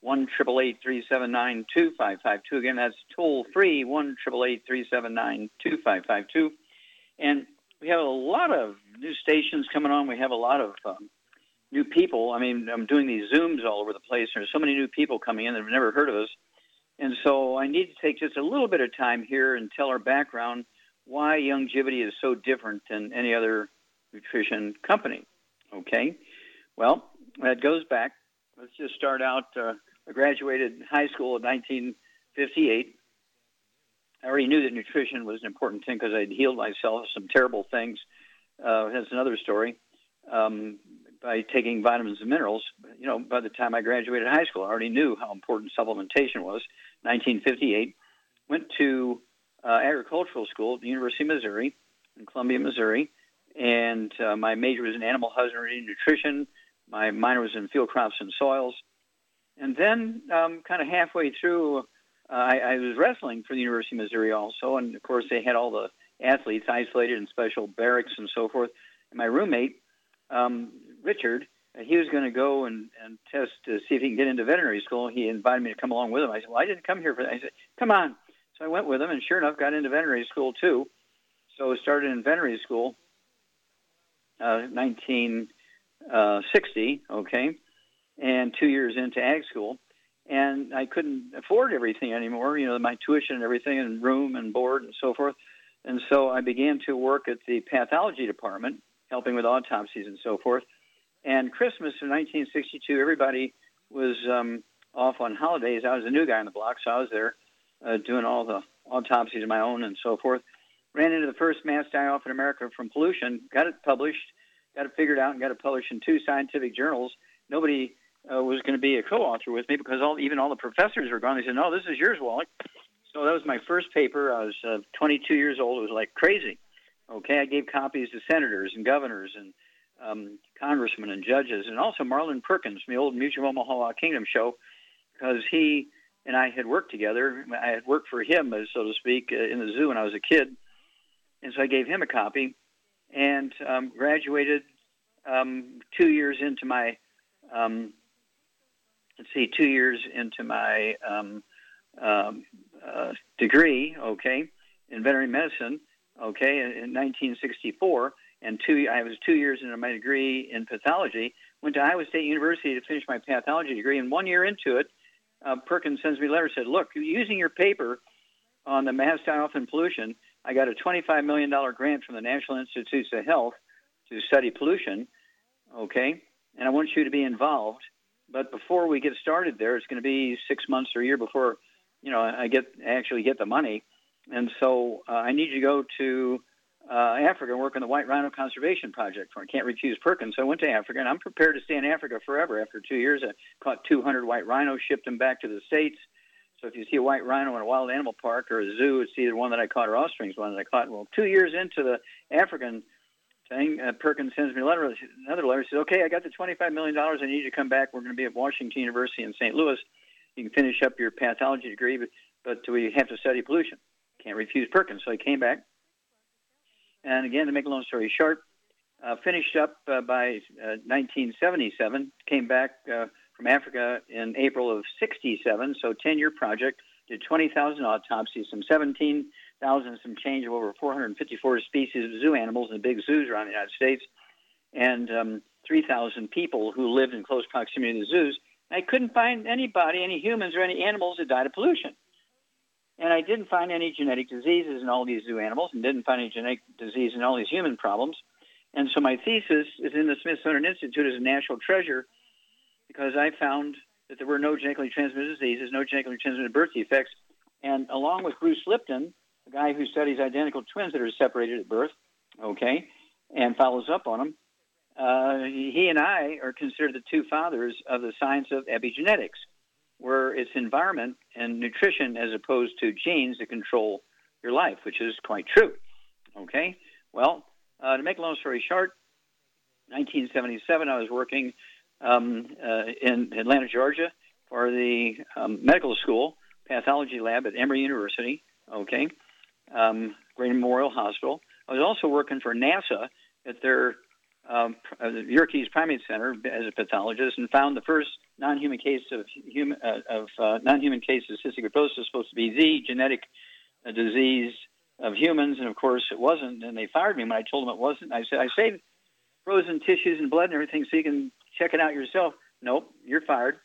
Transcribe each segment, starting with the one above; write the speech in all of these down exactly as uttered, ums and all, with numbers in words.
one eight eight eight, three seven nine, two five five two. Again, that's toll-free, one eight eight eight, three seven nine, two five five two. And we have a lot of new stations coming on. We have a lot of um, new people. I mean, I'm doing these Zooms all over the place. There's so many new people coming in that have never heard of us. And so I need to take just a little bit of time here and tell our background, why Youngevity is so different than any other nutrition company. Okay, well, that goes back. Let's just start out. Uh, I graduated high school in nineteen fifty-eight. I already knew that nutrition was an important thing because I'd healed myself of some terrible things. Uh, that's another story, um, by taking vitamins and minerals. You know, by the time I graduated high school, I already knew how important supplementation was. nineteen fifty-eight, went to uh, agricultural school at the University of Missouri in Columbia, Missouri. And uh, my major was in animal husbandry and nutrition. My minor was in field crops and soils. And then um, kind of halfway through, uh, I, I was wrestling for the University of Missouri also. And, of course, they had all the athletes isolated in special barracks and so forth. And my roommate, um, Richard, he was going to go and, and test to see if he can get into veterinary school. He invited me to come along with him. I said, well, I didn't come here for that. I said, come on. So I went with him, and sure enough, got into veterinary school too. So I started in veterinary school. Uh, nineteen sixty, okay, and two years into ag school, and I couldn't afford everything anymore, you know, my tuition and everything, and room and board and so forth, and so I began to work at the pathology department, helping with autopsies and so forth, and Christmas in nineteen sixty-two, everybody was um, off on holidays. I was a new guy on the block, so I was there uh, doing all the autopsies of my own and so forth. Ran into the first mass die-off in America from pollution, got it published, got it figured out, and got it published in two scientific journals. Nobody uh, was going to be a co-author with me because all, even all the professors were gone. They said, no, this is yours, Wallach. So that was my first paper. I was uh, twenty-two years old. It was like crazy. Okay, I gave copies to senators and governors and um, congressmen and judges, and also Marlon Perkins from the old Mutual Omaha Kingdom show, because he and I had worked together. I had worked for him, so to speak, in the zoo when I was a kid. And so I gave him a copy and um, graduated um, two years into my, um, let's see, two years into my um, um, uh, degree, okay, in veterinary medicine, okay, in nineteen sixty-four. And two, I was two years into my degree in pathology, went to Iowa State University to finish my pathology degree. And one year into it, uh, Perkins sends me a letter, said, look, using your paper on the mass die-off and pollution, I got a twenty-five million dollars grant from the National Institutes of Health to study pollution, okay? And I want you to be involved. But before we get started there, it's going to be six months or a year before, you know, I get actually get the money. And so uh, I need you to go to uh, Africa and work on the White Rhino Conservation Project. For I can't refuse Perkins. So I went to Africa, and I'm prepared to stay in Africa forever. After two years, I caught two hundred white rhinos, shipped them back to the States. So if you see a white rhino in a wild animal park or a zoo, it's either one that I caught or offspring's one that I caught. Well, two years into the African thing, uh, Perkins sends me a letter, another letter. He says, okay, I got the twenty-five million dollars. I need you to come back. We're going to be at Washington University in Saint Louis. You can finish up your pathology degree, but, but we have to study pollution. Can't refuse Perkins. So I came back. And again, to make a long story short, uh, finished up uh, by uh, nineteen seventy-seven, came back uh, from Africa in April of sixty-seven, so ten-year project, did twenty thousand autopsies, some seventeen thousand, some change of over four hundred fifty-four species of zoo animals in the big zoos around the United States, and um, three thousand people who lived in close proximity to the zoos. I couldn't find anybody, any humans or any animals that died of pollution. And I didn't find any genetic diseases in all these zoo animals and didn't find any genetic disease in all these human problems. And so my thesis is in the Smithsonian Institute as a national treasure because I found that there were no genetically transmitted diseases, no genetically transmitted birth defects. And along with Bruce Lipton, the guy who studies identical twins that are separated at birth, okay, and follows up on them, uh, he and I are considered the two fathers of the science of epigenetics, where it's environment and nutrition as opposed to genes that control your life, which is quite true. Okay? Well, uh, to make a long story short, nineteen seventy-seven, I was working um, uh, in Atlanta, Georgia, for the um, medical school pathology lab at Emory University, okay, um, Great Memorial Hospital. I was also working for NASA at their um, Yerkes Primate Center as a pathologist and found the first non-human case of human uh, of uh, non-human case of cystic fibrosis supposed to be the genetic uh, disease of humans, and of course it wasn't. And they fired me when I told them it wasn't. I said, I saved frozen tissues and blood and everything so you can check it out yourself. Nope, you're fired.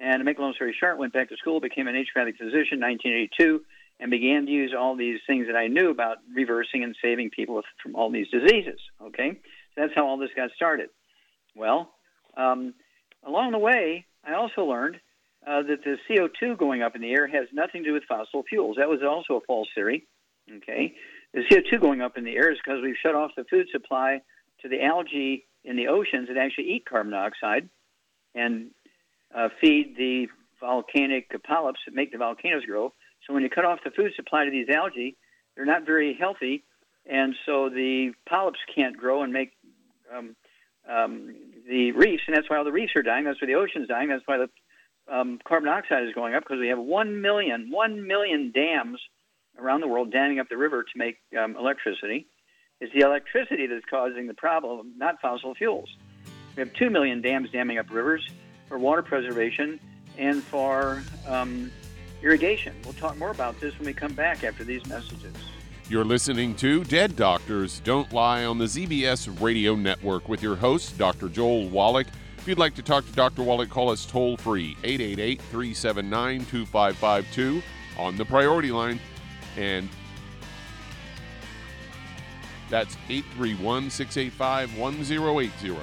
And to make a long story short, went back to school, became a naturopathic physician in nineteen eighty-two, and began to use all these things that I knew about reversing and saving people from all these diseases, okay? So that's how all this got started. Well, um, along the way, I also learned uh, that the C O two going up in the air has nothing to do with fossil fuels. That was also a false theory, okay? The C O two going up in the air is because we've shut off the food supply to the algae in the oceans that actually eat carbon dioxide and Uh, feed the volcanic polyps that make the volcanoes grow. So when you cut off the food supply to these algae, they're not very healthy, and so the polyps can't grow and make um, um, the reefs, and that's why all the reefs are dying. That's why the ocean's dying. That's why the um, carbon dioxide is going up, because we have one million, one million dams around the world damming up the river to make um, electricity. It's the electricity that's causing the problem, not fossil fuels. We have two million dams damming up rivers for water preservation, and for um, irrigation. We'll talk more about this when we come back after these messages. You're listening to Dead Doctors Don't Lie on the Z B S Radio Network with your host, Doctor Joel Wallach. If you'd like to talk to Doctor Wallach, call us toll-free, eight eight eight, three seven nine, two five five two on the priority line, and that's eight three one, six eight five, one zero eight zero.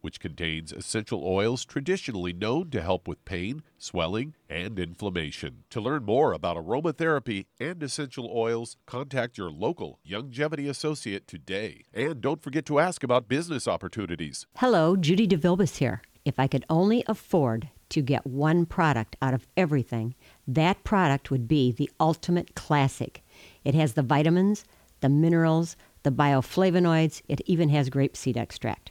which contains essential oils traditionally known to help with pain, swelling, and inflammation. To learn more about aromatherapy and essential oils, contact your local Youngevity associate today. And don't forget to ask about business opportunities. Hello, Judy DeVilbiss here. If I could only afford to get one product out of everything, that product would be the Ultimate Classic. It has the vitamins, the minerals, the bioflavonoids. It even has grapeseed extract.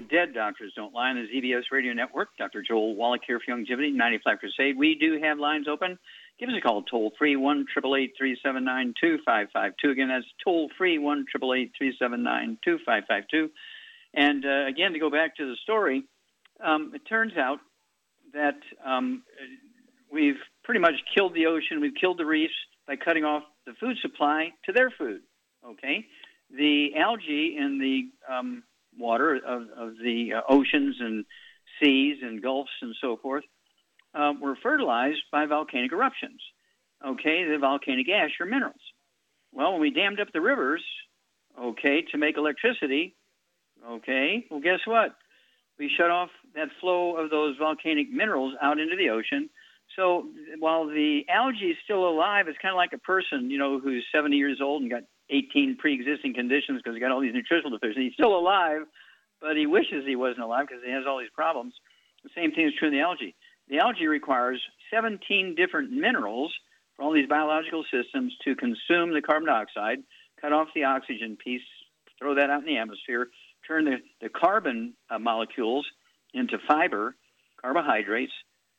with Dead Doctors Don't Lie on the Z B S Radio Network. Doctor Joel Wallach here for Youngevity, ninety-five Crusade. We do have lines open. Give us a call toll-free, one eight eight eight, three seven nine, two five five two. Again, that's toll-free, one eight eight eight, three seven nine, two five five two. And, uh, again, to go back to the story, um, it turns out that um, we've pretty much killed the ocean. We've killed the reefs by cutting off the food supply to their food, okay? The algae in the um, water of, of the uh, oceans and seas and gulfs and so forth uh, were fertilized by volcanic eruptions, okay, the volcanic ash or minerals. Well, when we dammed up the rivers, okay, to make electricity, okay, well, guess what? We shut off that flow of those volcanic minerals out into the ocean. So while the algae is still alive, it's kind of like a person, you know, who's seventy years old and got eighteen pre-existing conditions because he got all these nutritional deficiencies. He's still alive, but he wishes he wasn't alive because he has all these problems. The same thing is true in the algae. The algae requires seventeen different minerals for all these biological systems to consume the carbon dioxide, cut off the oxygen piece, throw that out in the atmosphere, turn the, the carbon uh, molecules into fiber, carbohydrates,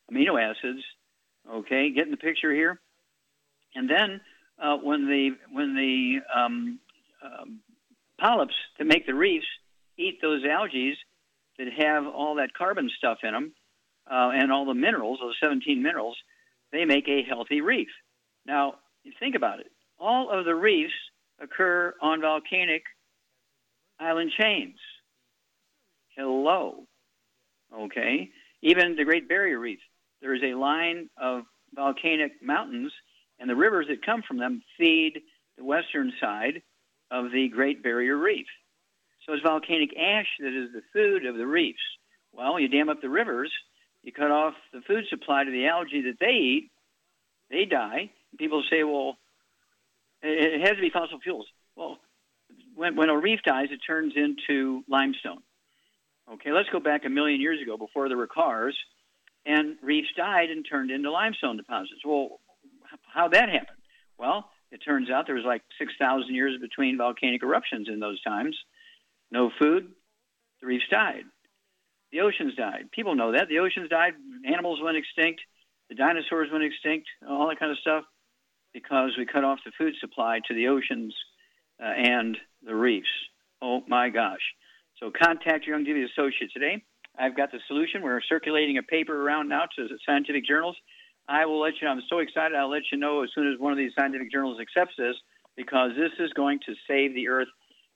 amino acids, okay, getting the picture here. And then Uh, when the when the um, um, polyps that make the reefs eat those algae that have all that carbon stuff in them uh, and all the minerals, those seventeen minerals, they make a healthy reef. Now, you think about it. All of the reefs occur on volcanic island chains. Hello. Okay. Even the Great Barrier Reef, there is a line of volcanic mountains, and the rivers that come from them feed the western side of the Great Barrier Reef. So it's volcanic ash that is the food of the reefs. Well, you dam up the rivers, you cut off the food supply to the algae that they eat, they die. People say, well, it has to be fossil fuels. Well, when, when a reef dies, it turns into limestone. Okay, let's go back a million years ago before there were cars, and reefs died and turned into limestone deposits. Well, how'd that happen? Well, it turns out there was like six thousand years between volcanic eruptions in those times. No food. The reefs died. The oceans died. People know that. The oceans died. Animals went extinct. The dinosaurs went extinct. All that kind of stuff because we cut off the food supply to the oceans uh, and the reefs. Oh, my gosh. So contact your Youngevity associate today. I've got the solution. We're circulating a paper around now to scientific journals. I will let you know. I'm so excited. I'll let you know as soon as one of these scientific journals accepts this because this is going to save the earth.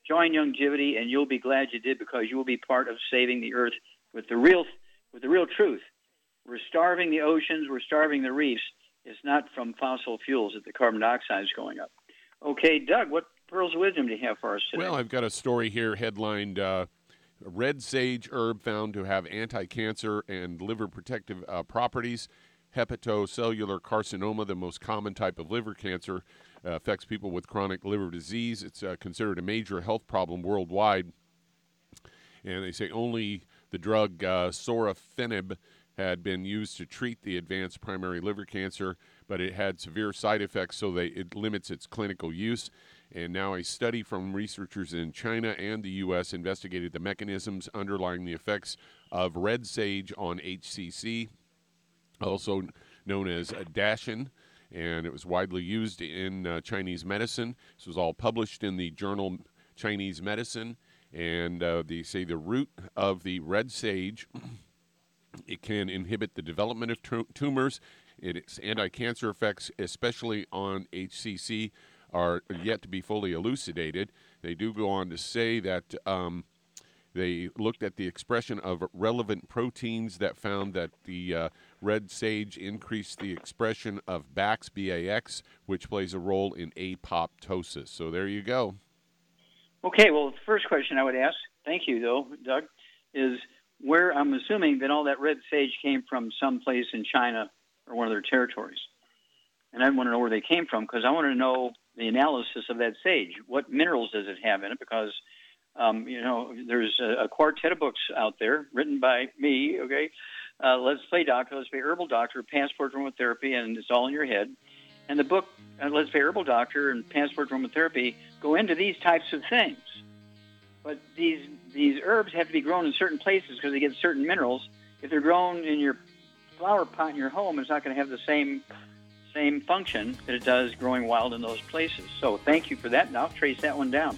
Join Youngevity, and you'll be glad you did because you will be part of saving the earth with the real with the real truth. We're starving the oceans. We're starving the reefs. It's not from fossil fuels that the carbon dioxide is going up. Okay, Doug, what pearls of wisdom do you have for us today? Well, I've got a story here headlined uh, Red Sage Herb Found to Have Anti-Cancer and Liver Protective uh, Properties. Hepatocellular carcinoma, the most common type of liver cancer, uh, affects people with chronic liver disease. It's uh, considered a major health problem worldwide. And they say only the drug uh, sorafenib had been used to treat the advanced primary liver cancer, but it had severe side effects, so they, it limits its clinical use. And now a study from researchers in China and the U S investigated the mechanisms underlying the effects of red sage on H C C, also known as Dashin, and it was widely used in uh, Chinese medicine. This was all published in the journal Chinese Medicine, and uh, they say the root of the red sage, it can inhibit the development of t- tumors. Its anti-cancer effects, especially on H C C, are yet to be fully elucidated. They do go on to say that um, they looked at the expression of relevant proteins that found that the uh, red sage increased the expression of B A X, B A X, which plays a role in apoptosis. So there you go. Okay, well, the first question I would ask, thank you, though, Doug, is where I'm assuming that all that red sage came from someplace in China or one of their territories. And I want to know where they came from because I want to know the analysis of that sage. What minerals does it have in it? Because Um, you know, there's a, a quartet of books out there written by me, okay? Uh, Let's Play Doctor, Let's Play Herbal Doctor, Passport Aromatherapy, and It's All in Your Head. And the book, uh, Let's Play Herbal Doctor and Passport Aromatherapy, go into these types of things. But these these herbs have to be grown in certain places because they get certain minerals. If they're grown in your flower pot in your home, it's not going to have the same same function that it does growing wild in those places. So thank you for that, and I'll trace that one down.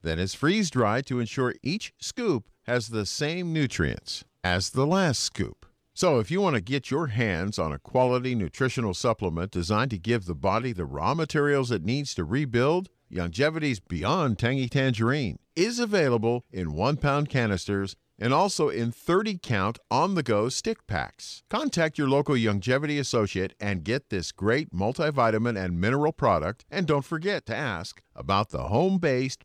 then is freeze-dried to ensure each scoop has the same nutrients as the last scoop. So if you want to get your hands on a quality nutritional supplement designed to give the body the raw materials it needs to rebuild, Youngevity's Beyond Tangy Tangerine is available in one-pound canisters and also in thirty-count on-the-go stick packs. Contact your local Youngevity associate and get this great multivitamin and mineral product. And don't forget to ask about the home-based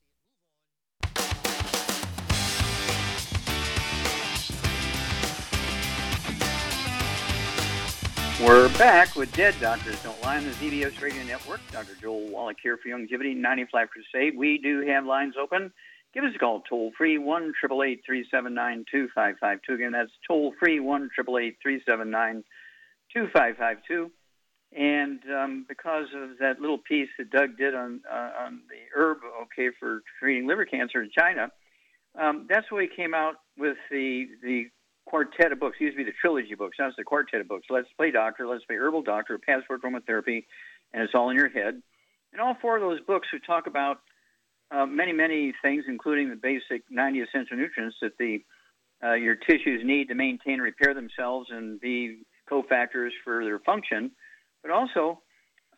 We're back with Dead Doctors Don't Lie on the Z B S Radio Network. Doctor Joel Wallach here for Youngevity ninety-five Crusade. We do have lines open. Give us a call toll-free, one eight eight eight, three seven nine, two five five two. Again, that's toll-free, one eight eight eight, three seven nine, two five five two. And um, because of that little piece that Doug did on, uh, on the herb, okay, for treating liver cancer in China, um, that's where he came out with the the... quartet of books. It used to be the trilogy books. Now it's the quartet of books. Let's Play Doctor, Let's Play Herbal Doctor, Passport Aromatherapy, and It's All in Your Head. And all four of those books who talk about uh, many, many things, including the basic ninety essential nutrients that the uh, your tissues need to maintain and repair themselves and be cofactors for their function. But also,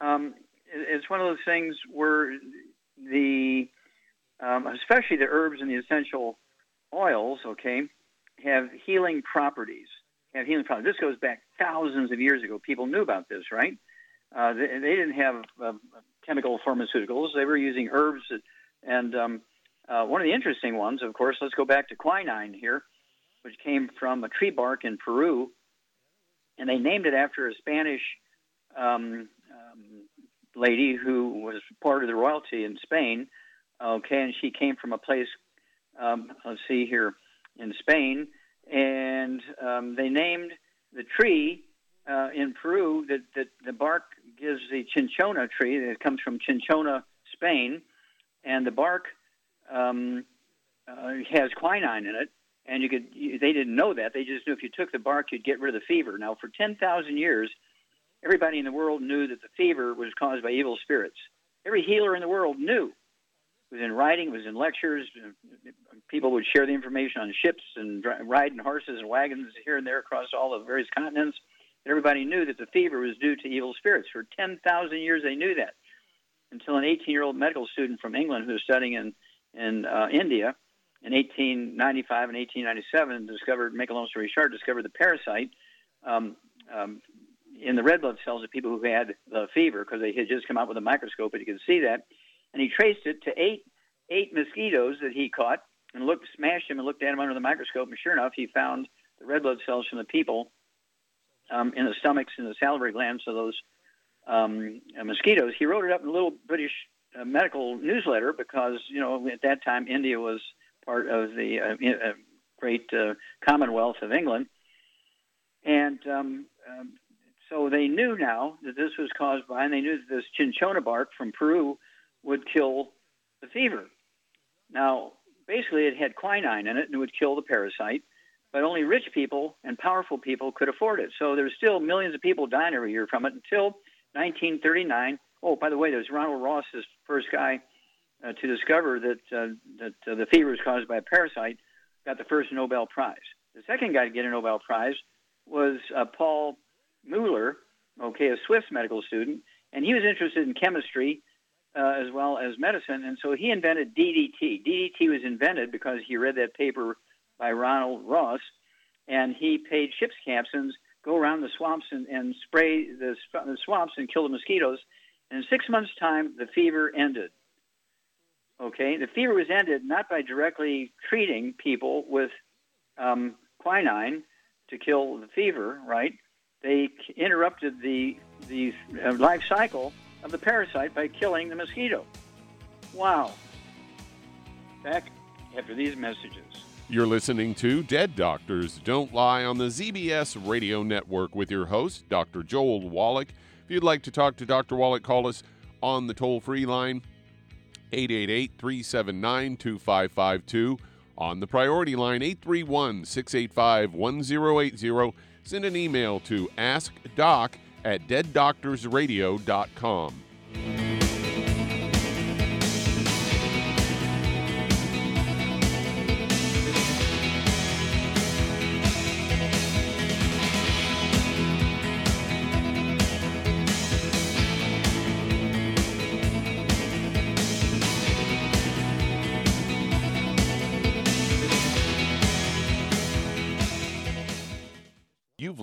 um, it's one of those things where the, um, especially the herbs and the essential oils, okay, have healing properties, have healing properties. This goes back thousands of years ago. People knew about this, right? Uh, they, they didn't have uh, chemical pharmaceuticals. They were using herbs. And um, uh, one of the interesting ones, of course, let's go back to quinine here, which came from a tree bark in Peru. And they named it after a Spanish um, um, lady who was part of the royalty in Spain. Okay, and she came from a place, um, let's see here, in Spain. And um, they named the tree uh, in Peru that, that the bark gives the Cinchona tree that comes from Cinchona, Spain. And the bark um, uh, has quinine in it. And you could, they didn't know that. They just knew if you took the bark, you'd get rid of the fever. Now, for ten thousand years, everybody in the world knew that the fever was caused by evil spirits. Every healer in the world knew. It was in writing. It was in lectures. People would share the information on ships and riding horses and wagons here and there across all the various continents. Everybody knew that the fever was due to evil spirits. For ten thousand years, they knew that, until an eighteen-year-old medical student from England who was studying in, in uh, India, in eighteen ninety-five and eighteen ninety-seven, discovered, make a long story short, discovered the parasite um, um, in the red blood cells of people who had the fever, because they had just come out with a microscope and you could see that. And he traced it to eight eight mosquitoes that he caught and looked, smashed them and looked at them under the microscope. And sure enough, he found the red blood cells from the people um, in the stomachs and the salivary glands of those um, mosquitoes. He wrote it up in a little British uh, medical newsletter because, you know, at that time, India was part of the uh, uh, great uh, Commonwealth of England. And um, um, so they knew now that this was caused by, and they knew that this Cinchona bark from Peru would kill the fever. Now, basically it had quinine in it and it would kill the parasite, but only rich people and powerful people could afford it. So there's still millions of people dying every year from it until nineteen thirty-nine. Oh, by the way, there's Ronald Ross, the first guy Uh, to discover that uh, that uh, the fever was caused by a parasite, got the first Nobel Prize. The second guy to get a Nobel Prize was uh, Paul Mueller, okay, a Swiss medical student, and he was interested in chemistry uh, as well as medicine, and so he invented D D T. D D T was invented because he read that paper by Ronald Ross, and he paid ship's captains go around the swamps and, and spray the, the swamps and kill the mosquitoes, and in six months' time, the fever ended. Okay, the fever was ended not by directly treating people with um, quinine to kill the fever, right? They interrupted the, the life cycle of the parasite by killing the mosquito. Wow. Back after these messages. You're listening to Dead Doctors Don't Lie on the Z B S Radio Network with your host, Doctor Joel Wallach. If you'd like to talk to Doctor Wallach, call us on the toll-free line, eight eight eight, three seven nine, two five five two. On the priority line, eight three one, six eight five, one zero eight zero. Send an email to askdoc at dead doctors radio dot com.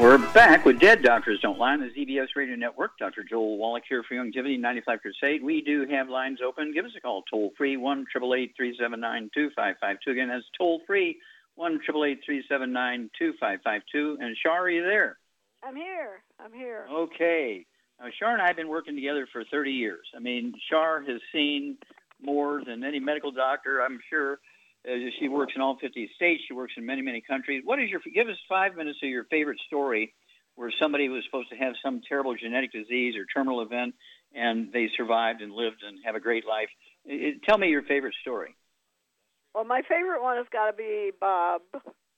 We're back with Dead Doctors Don't Lie on the Z B S Radio Network. Doctor Joel Wallach here for Youngevity ninety-five Crusade. We do have lines open. Give us a call toll-free, one eight eight eight, three seven nine, two five five two. Again, that's toll-free, one eight eight eight, three seven nine, two five five two. And Char, are you there? I'm here. I'm here. Okay. Now, Char and I have been working together for thirty years. I mean, Char has seen more than any medical doctor, I'm sure. Uh, she works in all fifty states. She works in many, many countries. What is your? Give us five minutes of your favorite story where somebody was supposed to have some terrible genetic disease or terminal event, and they survived and lived and have a great life. It, it, tell me your favorite story. Well, my favorite one has got to be Bob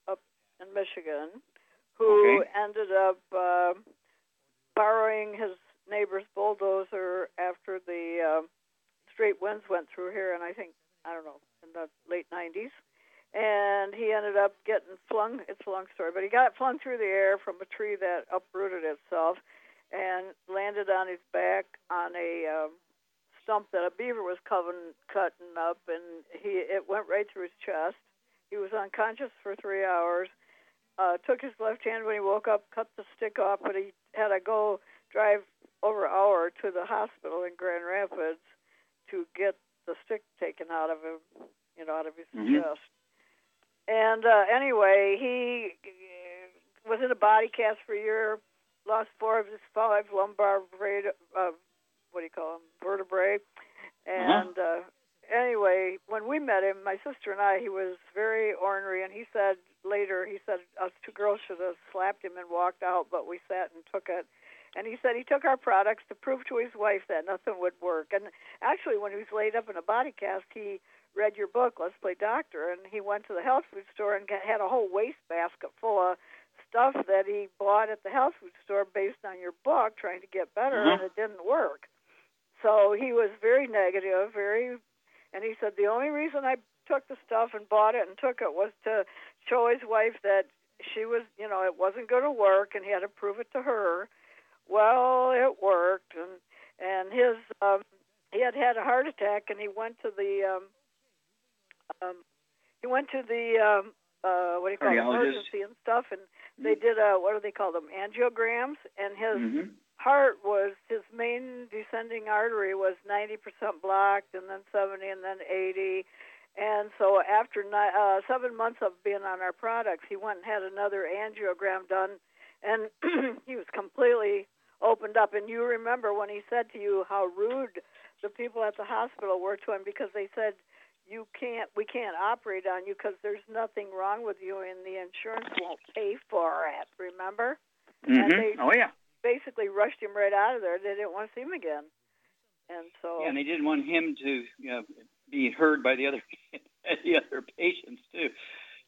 up in Michigan, who okay. ended up uh, borrowing his neighbor's bulldozer after the uh, straight winds went through here, and I think, I don't know, in the late nineties, and he ended up getting flung. It's a long story, but he got flung through the air from a tree that uprooted itself and landed on his back on a um, stump that a beaver was coven, cutting up, and he it went right through his chest. He was unconscious for three hours, uh, took his left hand when he woke up, cut the stick off, but he had to go drive over an hour to the hospital in Grand Rapids to get the stick taken out of him, you know, out of his mm-hmm. chest. And uh, anyway, he was in a body cast for a year, lost four of his five lumbar, uh, what do you call them, vertebrae. And uh-huh. uh, anyway, when we met him, my sister and I, he was very ornery, and he said later, he said us two girls should have slapped him and walked out, but we sat and took it. And he said he took our products to prove to his wife that nothing would work. And actually, when he was laid up in a body cast, he read your book, Let's Play Doctor, and he went to the health food store and got, had a whole wastebasket full of stuff that he bought at the health food store based on your book, trying to get better, mm-hmm. and it didn't work. So he was very negative, very, and he said the only reason I took the stuff and bought it and took it was to show his wife that she was, you know, it wasn't going to work, and he had to prove it to her. Well, it worked, and and his um, he had had a heart attack, and he went to the um, um, he went to the um, uh, what do you call it, emergency and stuff, and they did a, what do they call them, angiograms, and his mm-hmm. heart was, his main descending artery was ninety percent blocked, and then seventy, and then eighty, and so after ni- uh, seven months of being on our products, he went and had another angiogram done. And he was completely opened up. And you remember when he said to you how rude the people at the hospital were to him because they said, you can't, we can't operate on you because there's nothing wrong with you, and the insurance won't pay for it, remember? Mm-hmm. And they oh, yeah. basically rushed him right out of there. They didn't want to see him again. And so... Yeah, and they didn't want him to you know, be heard by the other the other patients, too.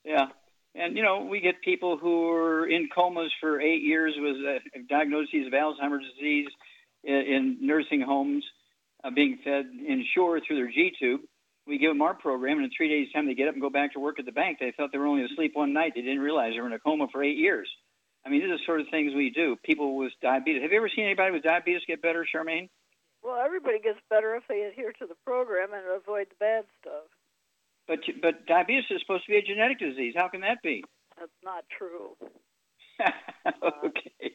Yeah. And, you know, we get people who are in comas for eight years with uh, diagnoses of Alzheimer's disease in, in nursing homes, uh, being fed Ensure through their G-tube. We give them our program, and in three days' time, they get up and go back to work at the bank. They thought they were only asleep one night. They didn't realize they were in a coma for eight years. I mean, these are the sort of things we do. People with diabetes. Have you ever seen anybody with diabetes get better, Charmaine? Well, everybody gets better if they adhere to the program and avoid the bad stuff. But but diabetes is supposed to be a genetic disease. How can that be? That's not true. Okay.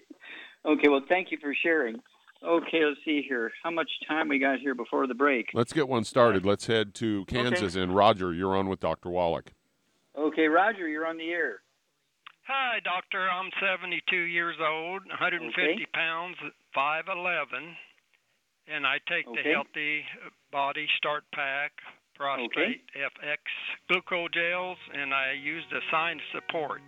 Okay, well, thank you for sharing. Okay, let's see here. How much time we got here before the break? Let's get one started. Let's head to Kansas. Okay. And Roger, you're on with Doctor Wallach. Okay, Roger, you're on the air. Hi, doctor. I'm seventy-two years old, one hundred fifty okay. pounds, five eleven, and I take okay. the Healthy Body Start Pack, Prostate okay. F X glucose gels, and I use the Sign Support.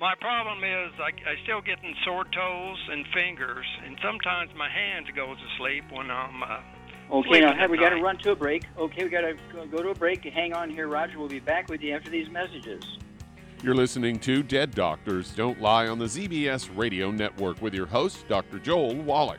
My problem is I, I still getting sore toes and fingers, and sometimes my hands goes to sleep when I'm uh, okay. Now we got to run to a break. Okay, we got to go to a break. Hang on here, Roger. We'll be back with you after these messages. You're listening to Dead Doctors Don't Lie on the Z B S Radio Network with your host, Doctor Joel Wallach.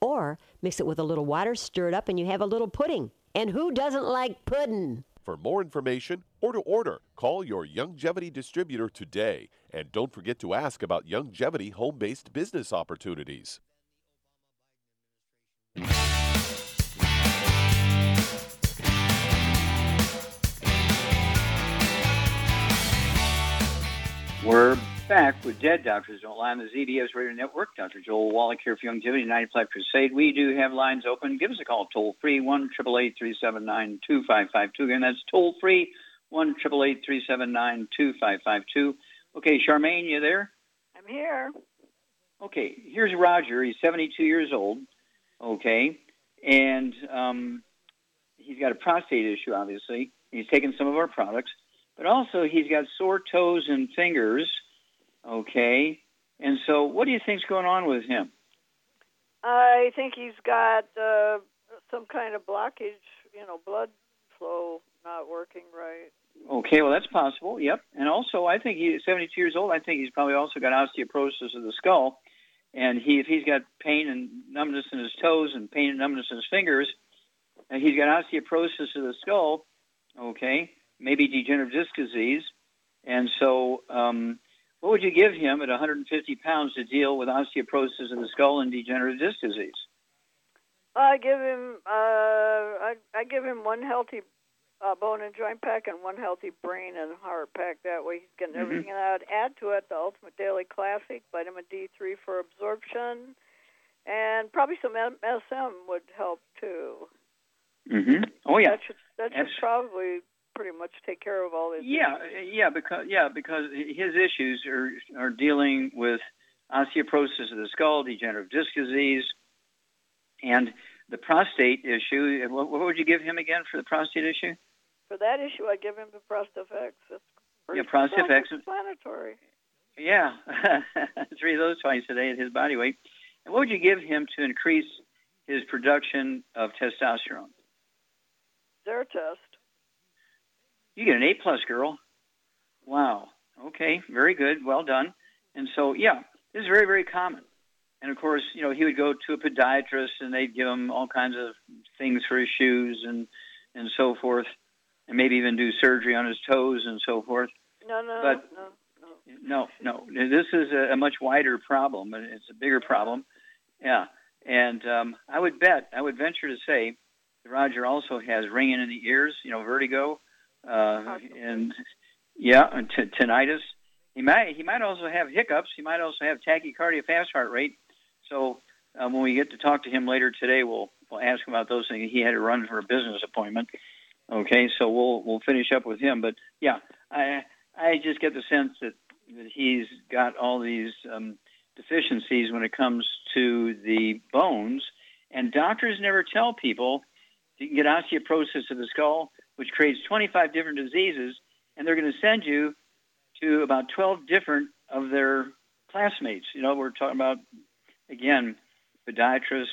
Or mix it with a little water, stir it up, and you have a little pudding. And who doesn't like pudding? For more information or to order, call your Youngevity distributor today. And don't forget to ask about Youngevity home-based business opportunities. We're back with Dead Doctors Don't Lie on the Z B S Radio Network. Doctor Joel Wallach here for Youngevity ninety-five Crusade. We do have lines open. Give us a call toll-free, one eight eight eight, three seven nine, two five five two. Again, that's toll-free, one eight eight eight, three seven nine, two five five two. Okay, Charmaine, you there? I'm here. Okay, here's Roger. He's seventy-two years old, okay, and um, he's got a prostate issue, obviously. He's taken some of our products, but also he's got sore toes and fingers, okay, and so what do you think's going on with him? I think he's got uh, some kind of blockage, you know, blood flow not working right. Okay, well, that's possible, yep. And also, I think he's seventy-two years old. I think he's probably also got osteoporosis of the skull. And he, if he's got pain and numbness in his toes and pain and numbness in his fingers, and he's got osteoporosis of the skull, okay, maybe degenerative disc disease. And so um, what would you give him at one hundred fifty pounds to deal with osteoporosis of the skull and degenerative disc disease? I give him uh, I, I give him one healthy uh, bone and joint pack and one healthy brain and heart pack. That way he's getting everything mm-hmm. out. Add to it the Ultimate Daily Classic, vitamin D three for absorption, and probably some M S M would help too. Mm-hmm. Oh yeah, that should, that should probably pretty much take care of all his yeah, issues. yeah, because yeah, because his issues are are dealing with osteoporosis of the skull, degenerative disc disease. And the prostate issue, what, what would you give him again for the prostate issue? For that issue, I'd give him the Prostifex. Yeah, Prostifex. Inflammatory. Yeah, three of those twice a day at his body weight. And what would you give him to increase his production of testosterone? Zertest. You get an A-plus, girl. Wow. Okay, very good. Well done. And so, yeah, this is very, very common. And, of course, you know, he would go to a podiatrist, and they'd give him all kinds of things for his shoes and, and so forth, and maybe even do surgery on his toes and so forth. No, no, but, no, no. No, no. This is a, a much wider problem, and it's a bigger problem. Yeah. And um, I would bet, I would venture to say that Roger also has ringing in the ears, you know, vertigo, uh, and, yeah, and t- tinnitus. He might, he might also have hiccups. He might also have tachycardia, fast heart rate. So um, when we get to talk to him later today, we'll we'll ask him about those things. He had to run for a business appointment. Okay, so we'll we'll finish up with him. But yeah, I I just get the sense that, that he's got all these um, deficiencies when it comes to the bones. And doctors never tell people you can get osteoporosis of the skull, which creates twenty-five different diseases, and they're going to send you to about twelve different of their classmates. You know, we're talking about. Again, podiatrist,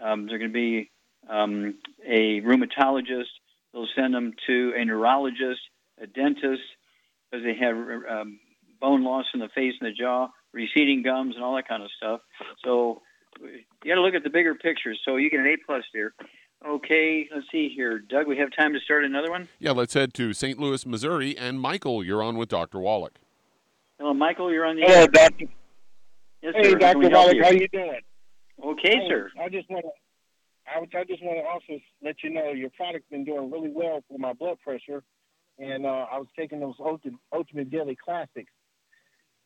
um, they're going to be um, a rheumatologist. They'll send them to a neurologist, a dentist, because they have um, bone loss in the face and the jaw, receding gums, and all that kind of stuff. So you got to look at the bigger picture. So you get an A-plus there. Okay, let's see here. Doug, we have time to start another one? Yeah, let's head to Saint Louis, Missouri. And Michael, you're on with Doctor Wallach. Hello, Michael, you're on the air. Hey, Doctor Yes, hey, sir. Doctor Wallach, how you doing? Okay, hey, sir. I just want to, I, I just want to also let you know your product's been doing really well for my blood pressure, and uh, I was taking those Ultimate, ultimate Daily Classics.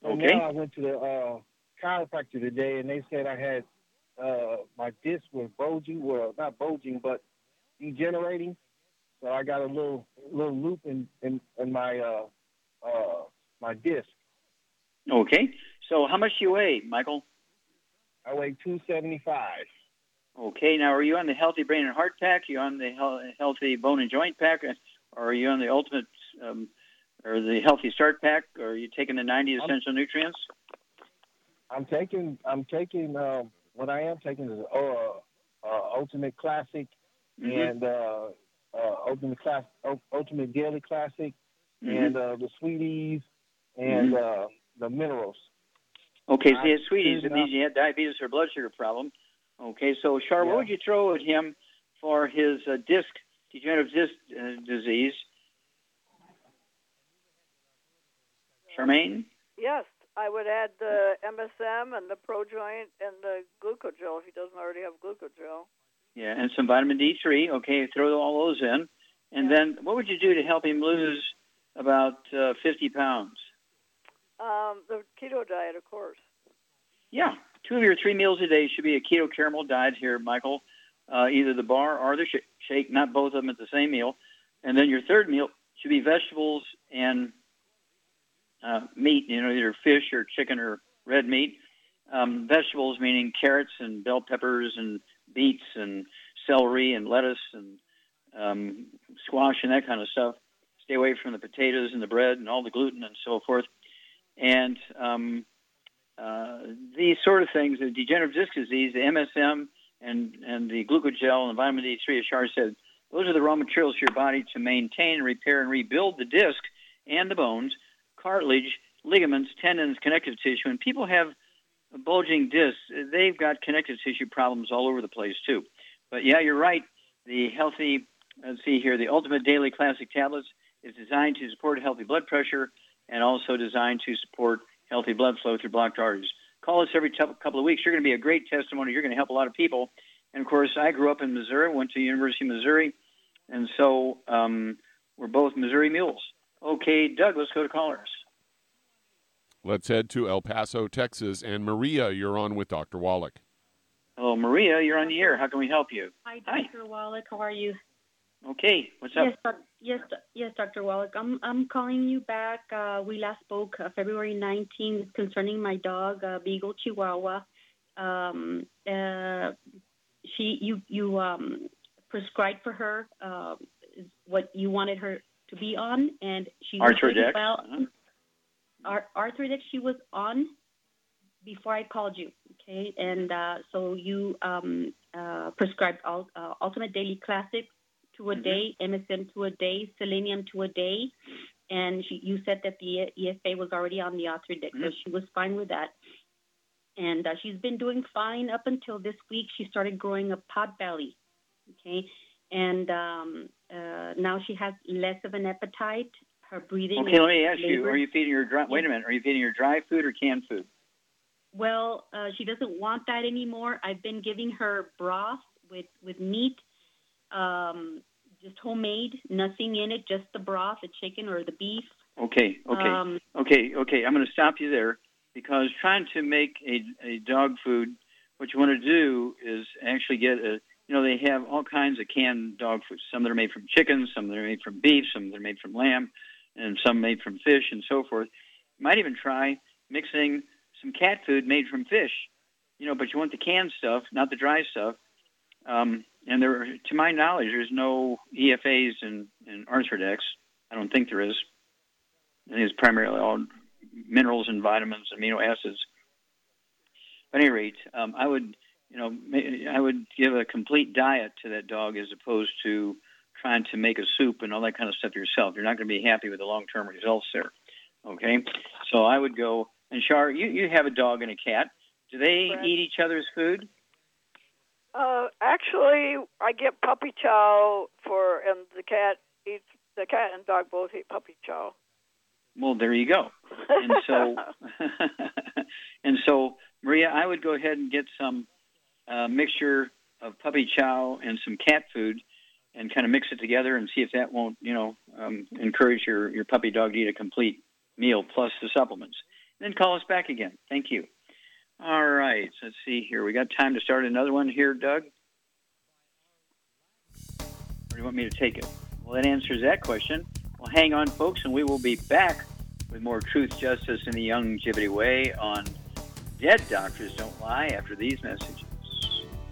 And okay. Now I went to the uh, chiropractor today, and they said I had uh, my disc was bulging, well, not bulging, but degenerating. So I got a little little loop in in, in my uh, uh, my disc. Okay. So how much do you weigh, Michael? I weigh two seventy-five. Okay. Now, are you on the Healthy Brain and Heart Pack? Are you on the he- Healthy Bone and Joint Pack? Or are you on the Ultimate um, or the Healthy Start Pack? Or are you taking the ninety essential I'm, nutrients? I'm taking I'm taking um, what I am taking is uh, uh, Ultimate Classic mm-hmm. and uh, uh, Ultimate Class Ultimate Daily Classic mm-hmm. and uh, the Sweeties and mm-hmm. uh, the minerals. Okay, so he had sweeties. It means he had diabetes or blood sugar problem. Okay, so, Char, yeah. What would you throw at him for his uh, disc, degenerative disc uh, disease? Charmaine? Yes, I would add the M S M and the ProJoint and the glucogel if he doesn't already have glucogel. Yeah, and some vitamin D three. Okay, throw all those in. And yeah. Then what would you do to help him lose about uh, fifty pounds? Um, the keto diet, of course. Yeah. Two of your three meals a day should be a keto caramel diet here, Michael. Uh, either the bar or the sh- shake, not both of them at the same meal. And then your third meal should be vegetables and uh, meat, you know, either fish or chicken or red meat. Um, vegetables meaning carrots and bell peppers and beets and celery and lettuce and um, squash and that kind of stuff. Stay away from the potatoes and the bread and all the gluten and so forth. And um, uh, these sort of things, the degenerative disc disease, the M S M, and, and the glucogel and the vitamin D three, as Char said, those are the raw materials for your body to maintain, repair, and rebuild the disc and the bones, cartilage, ligaments, tendons, connective tissue. And people have bulging discs. They've got connective tissue problems all over the place, too. But, yeah, you're right. The healthy, let's see here, the Ultimate Daily Classic Tablets is designed to support healthy blood pressure and also designed to support healthy blood flow through blocked arteries. Call us every t- couple of weeks. You're going to be a great testimony. You're going to help a lot of people. And, of course, I grew up in Missouri, went to University of Missouri, and so um, we're both Missouri mules. Okay, Doug, let's go to callers. Let's head to El Paso, Texas. And, Maria, you're on with Doctor Wallach. Hello, Maria. You're on the air. How can we help you? Hi, Doctor Hi. Wallach. How are you? Okay. What's up? Yes, doc- yes, doc- yes, Doctor Wallach. I'm I'm calling you back. Uh, we last spoke uh, February nineteenth concerning my dog, uh, Beagle Chihuahua. Um, uh, she you you um, prescribed for her uh, what you wanted her to be on, and she Arthrodex. Well, uh-huh. Ar- Arthrodex she was on before I called you. Okay, and uh, so you um, uh, prescribed all, uh, Ultimate Daily Classic. To a day, M S M to a day, selenium to a day, and she, you said that the E F A was already on the Arthrodex, mm-hmm. so she was fine with that. And uh, she's been doing fine up until this week. She started growing a pot belly, okay, and um, uh, now she has less of an appetite. Her breathing. Okay, let me ask labored. you: Are you feeding her dry? Wait a minute. Are you feeding her dry food or canned food? Well, uh, she doesn't want that anymore. I've been giving her broth with with meat. Um, just homemade, nothing in it, just the broth, the chicken, or the beef. Okay, okay, um, okay, okay. I'm going to stop you there because trying to make a, a dog food, what you want to do is actually get a, you know, they have all kinds of canned dog food. Some that are made from chicken, some that are made from beef, some that are made from lamb, and some made from fish and so forth. You might even try mixing some cat food made from fish, you know, but you want the canned stuff, not the dry stuff. Um, and there, to my knowledge, there's no E F As in, in Arthrodex. I don't think there is. I think it's primarily all minerals and vitamins, amino acids. But at any rate, um, I would, you know, I would give a complete diet to that dog as opposed to trying to make a soup and all that kind of stuff yourself. You're not going to be happy with the long-term results there. Okay, so I would go. And Char, you, you have a dog and a cat. Do they Correct. eat each other's food? Uh, actually, I get puppy chow for, and the cat eats, the cat and dog both eat puppy chow. Well, there you go. And so, and so, Maria, I would go ahead and get some uh, mixture of puppy chow and some cat food and kind of mix it together and see if that won't, you know, um, encourage your, your puppy dog to eat a complete meal plus the supplements. And then call us back again. Thank you. All right, let's see here. We got time to start another one here, Doug? Or do you want me to take it? Well, that answers that question. Well, hang on, folks, and we will be back with more Truth, Justice, and the Youngevity Way on Dead Doctors Don't Lie after these messages.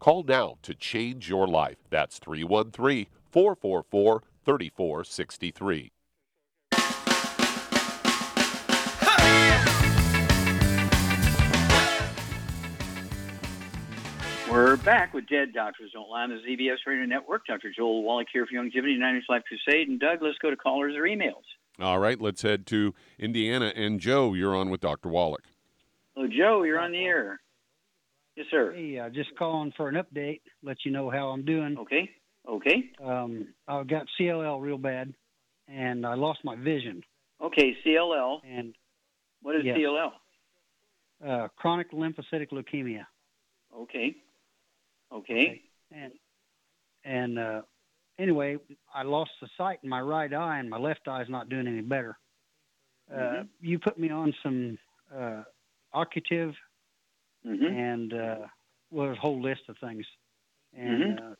Call now to change your life. That's three one three, four four four, three four six three. We're back with Dead Doctors Don't Lie on the Z B S Radio Network. Doctor Joel Wallach here for Youngevity, Niners Life Crusade. And Doug, let's go to callers or emails. All right, let's head to Indiana. And Joe, you're on with Doctor Wallach. Hello, Joe, you're on the air. Yes, sir. Hey, uh, just calling for an update, let you know how I'm doing. Okay, okay. Um, I got C L L real bad, and I lost my vision. Okay, C L L. And what is yes. C L L? Uh, chronic lymphocytic leukemia. Okay. Okay. And and uh, anyway, I lost the sight in my right eye, and my left eye's not doing any better. Uh, mm-hmm. You put me on some uh, Occutive, mm-hmm. and uh, well, there's a whole list of things. And mm-hmm. uh,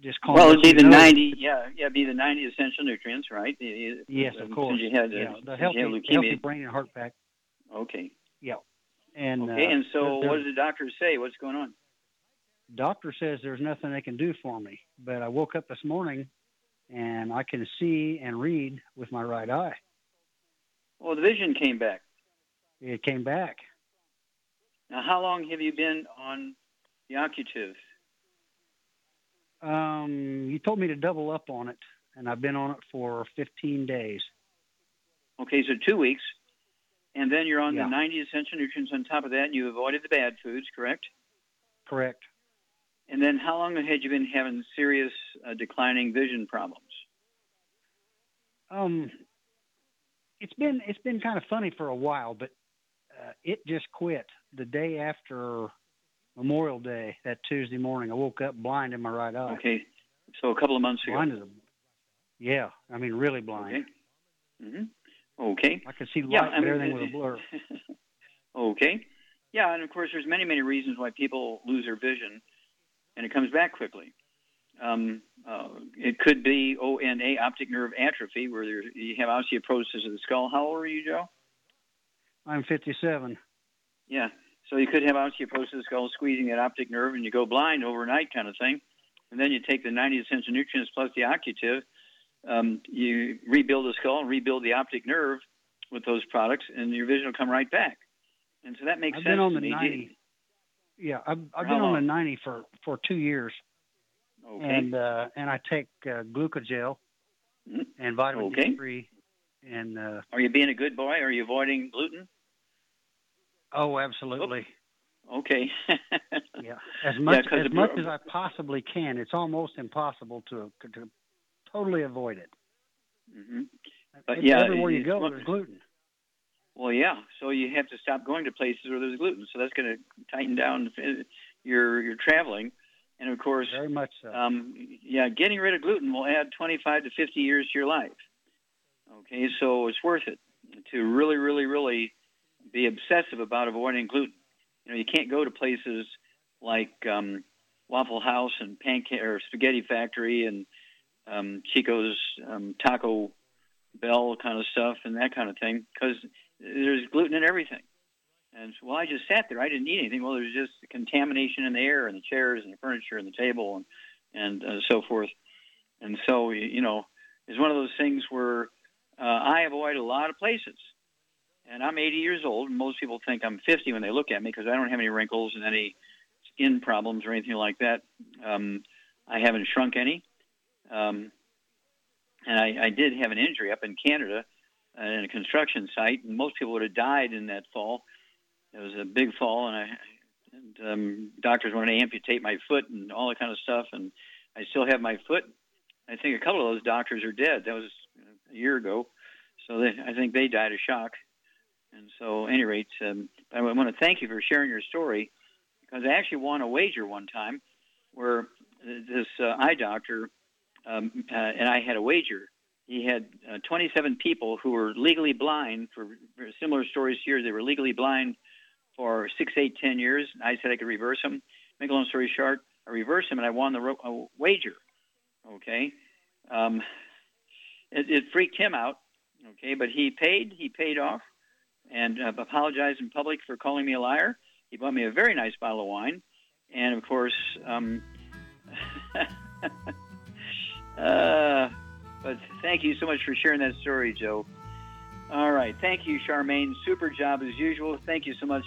just call well, it'd be the know. ninety. Yeah, yeah, it'd be the ninety essential nutrients, right? Yes, of course. You had, yeah, uh, the healthy, you had healthy brain and heart pack. Okay. Yeah. And okay. Uh, and so, what does the doctor say? What's going on? Doctor says there's nothing they can do for me, but I woke up this morning and I can see and read with my right eye. Well, the vision came back. It came back. Now, how long have you been on the Occutive? Um, you told me to double up on it, and I've been on it for fifteen days. Okay, so two weeks, and then you're on yeah. the ninety essential nutrients on top of that, and you avoided the bad foods, correct? Correct. And then how long had you been having serious uh, declining vision problems? Um, it's been it's been kind of funny for a while, but uh, it just quit the day after Memorial Day, that Tuesday morning. I woke up blind in my right eye. Okay, so a couple of months ago. Blind as a, yeah, I mean really blind. Okay. Mm-hmm. Okay. I could see light, yeah, but I mean, everything was a blur. Okay. Yeah, and of course there's many, many reasons why people lose their vision. And it comes back quickly. Um, uh, it could be O N A, optic nerve atrophy, where there, you have osteoporosis of the skull. How old are you, Joe? I'm fifty-seven. Yeah, so you could have osteoporosis of the skull, squeezing that optic nerve, and you go blind overnight kind of thing. And then you take the ninety essential nutrients plus the Occutive. Um, you rebuild the skull and rebuild the optic nerve with those products, and your vision will come right back. And so that makes I've sense been on to the me. ninety. Yeah, I've, I've been on the ninety for, for two years, okay. and uh, and I take uh, glucogel mm-hmm. and vitamin okay. D three. And uh, are you being a good boy? Are you avoiding gluten? Oh, absolutely. Oh, okay. Yeah, as much yeah, as much as I possibly can. It's almost impossible to to totally avoid it. Mm-hmm. But it's, yeah, everywhere you go, well, there's gluten. Well, yeah. So you have to stop going to places where there's gluten. So that's going to tighten down your your traveling. And of course, very much so. Um, yeah, getting rid of gluten will add twenty-five to fifty years to your life. Okay, so it's worth it to really, really, really be obsessive about avoiding gluten. You know, you can't go to places like um, Waffle House and Pancake or Spaghetti Factory and um, Chico's um, Taco Bell kind of stuff and that kind of thing because there's gluten in everything. And well, I just sat there. I didn't eat anything. Well, there's just contamination in the air and the chairs and the furniture and the table and, and uh, so forth. And so, you know, it's one of those things where uh, I avoid a lot of places. And I'm eighty years old, and most people think I'm fifty when they look at me because I don't have any wrinkles and any skin problems or anything like that. Um, I haven't shrunk any. Um, and I, I did have an injury up in Canada uh, in a construction site, and most people would have died in that fall. It was a big fall, and, I, and um, doctors wanted to amputate my foot and all that kind of stuff, and I still have my foot. I think a couple of those doctors are dead. That was a year ago, so they, I think they died of shock. And so, at any rate, um, I want to thank you for sharing your story, because I actually won a wager one time where this uh, eye doctor um, uh, and I had a wager. He had uh, twenty-seven people who were legally blind for, for similar stories here. They were legally blind for six, eight, ten years. I said I could reverse him. Make a long story short, I reversed him, and I won the ro- wager. Okay, um, it, it freaked him out. Okay, but he paid. He paid off, and uh, apologized in public for calling me a liar. He bought me a very nice bottle of wine, and of course, um, uh, but thank you so much for sharing that story, Joe. All right. Thank you, Charmaine. Super job as usual. Thank you so much,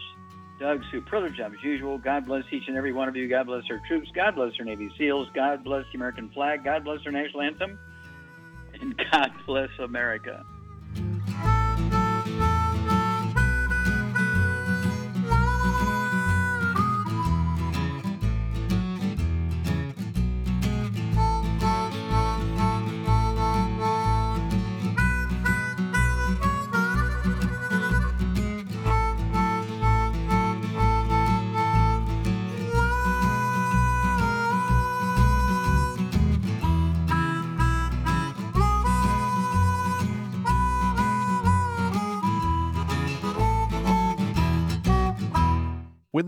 Doug. Superlative job as usual. God bless each and every one of you. God bless our troops. God bless our Navy SEALs. God bless the American flag. God bless our national anthem. And God bless America. When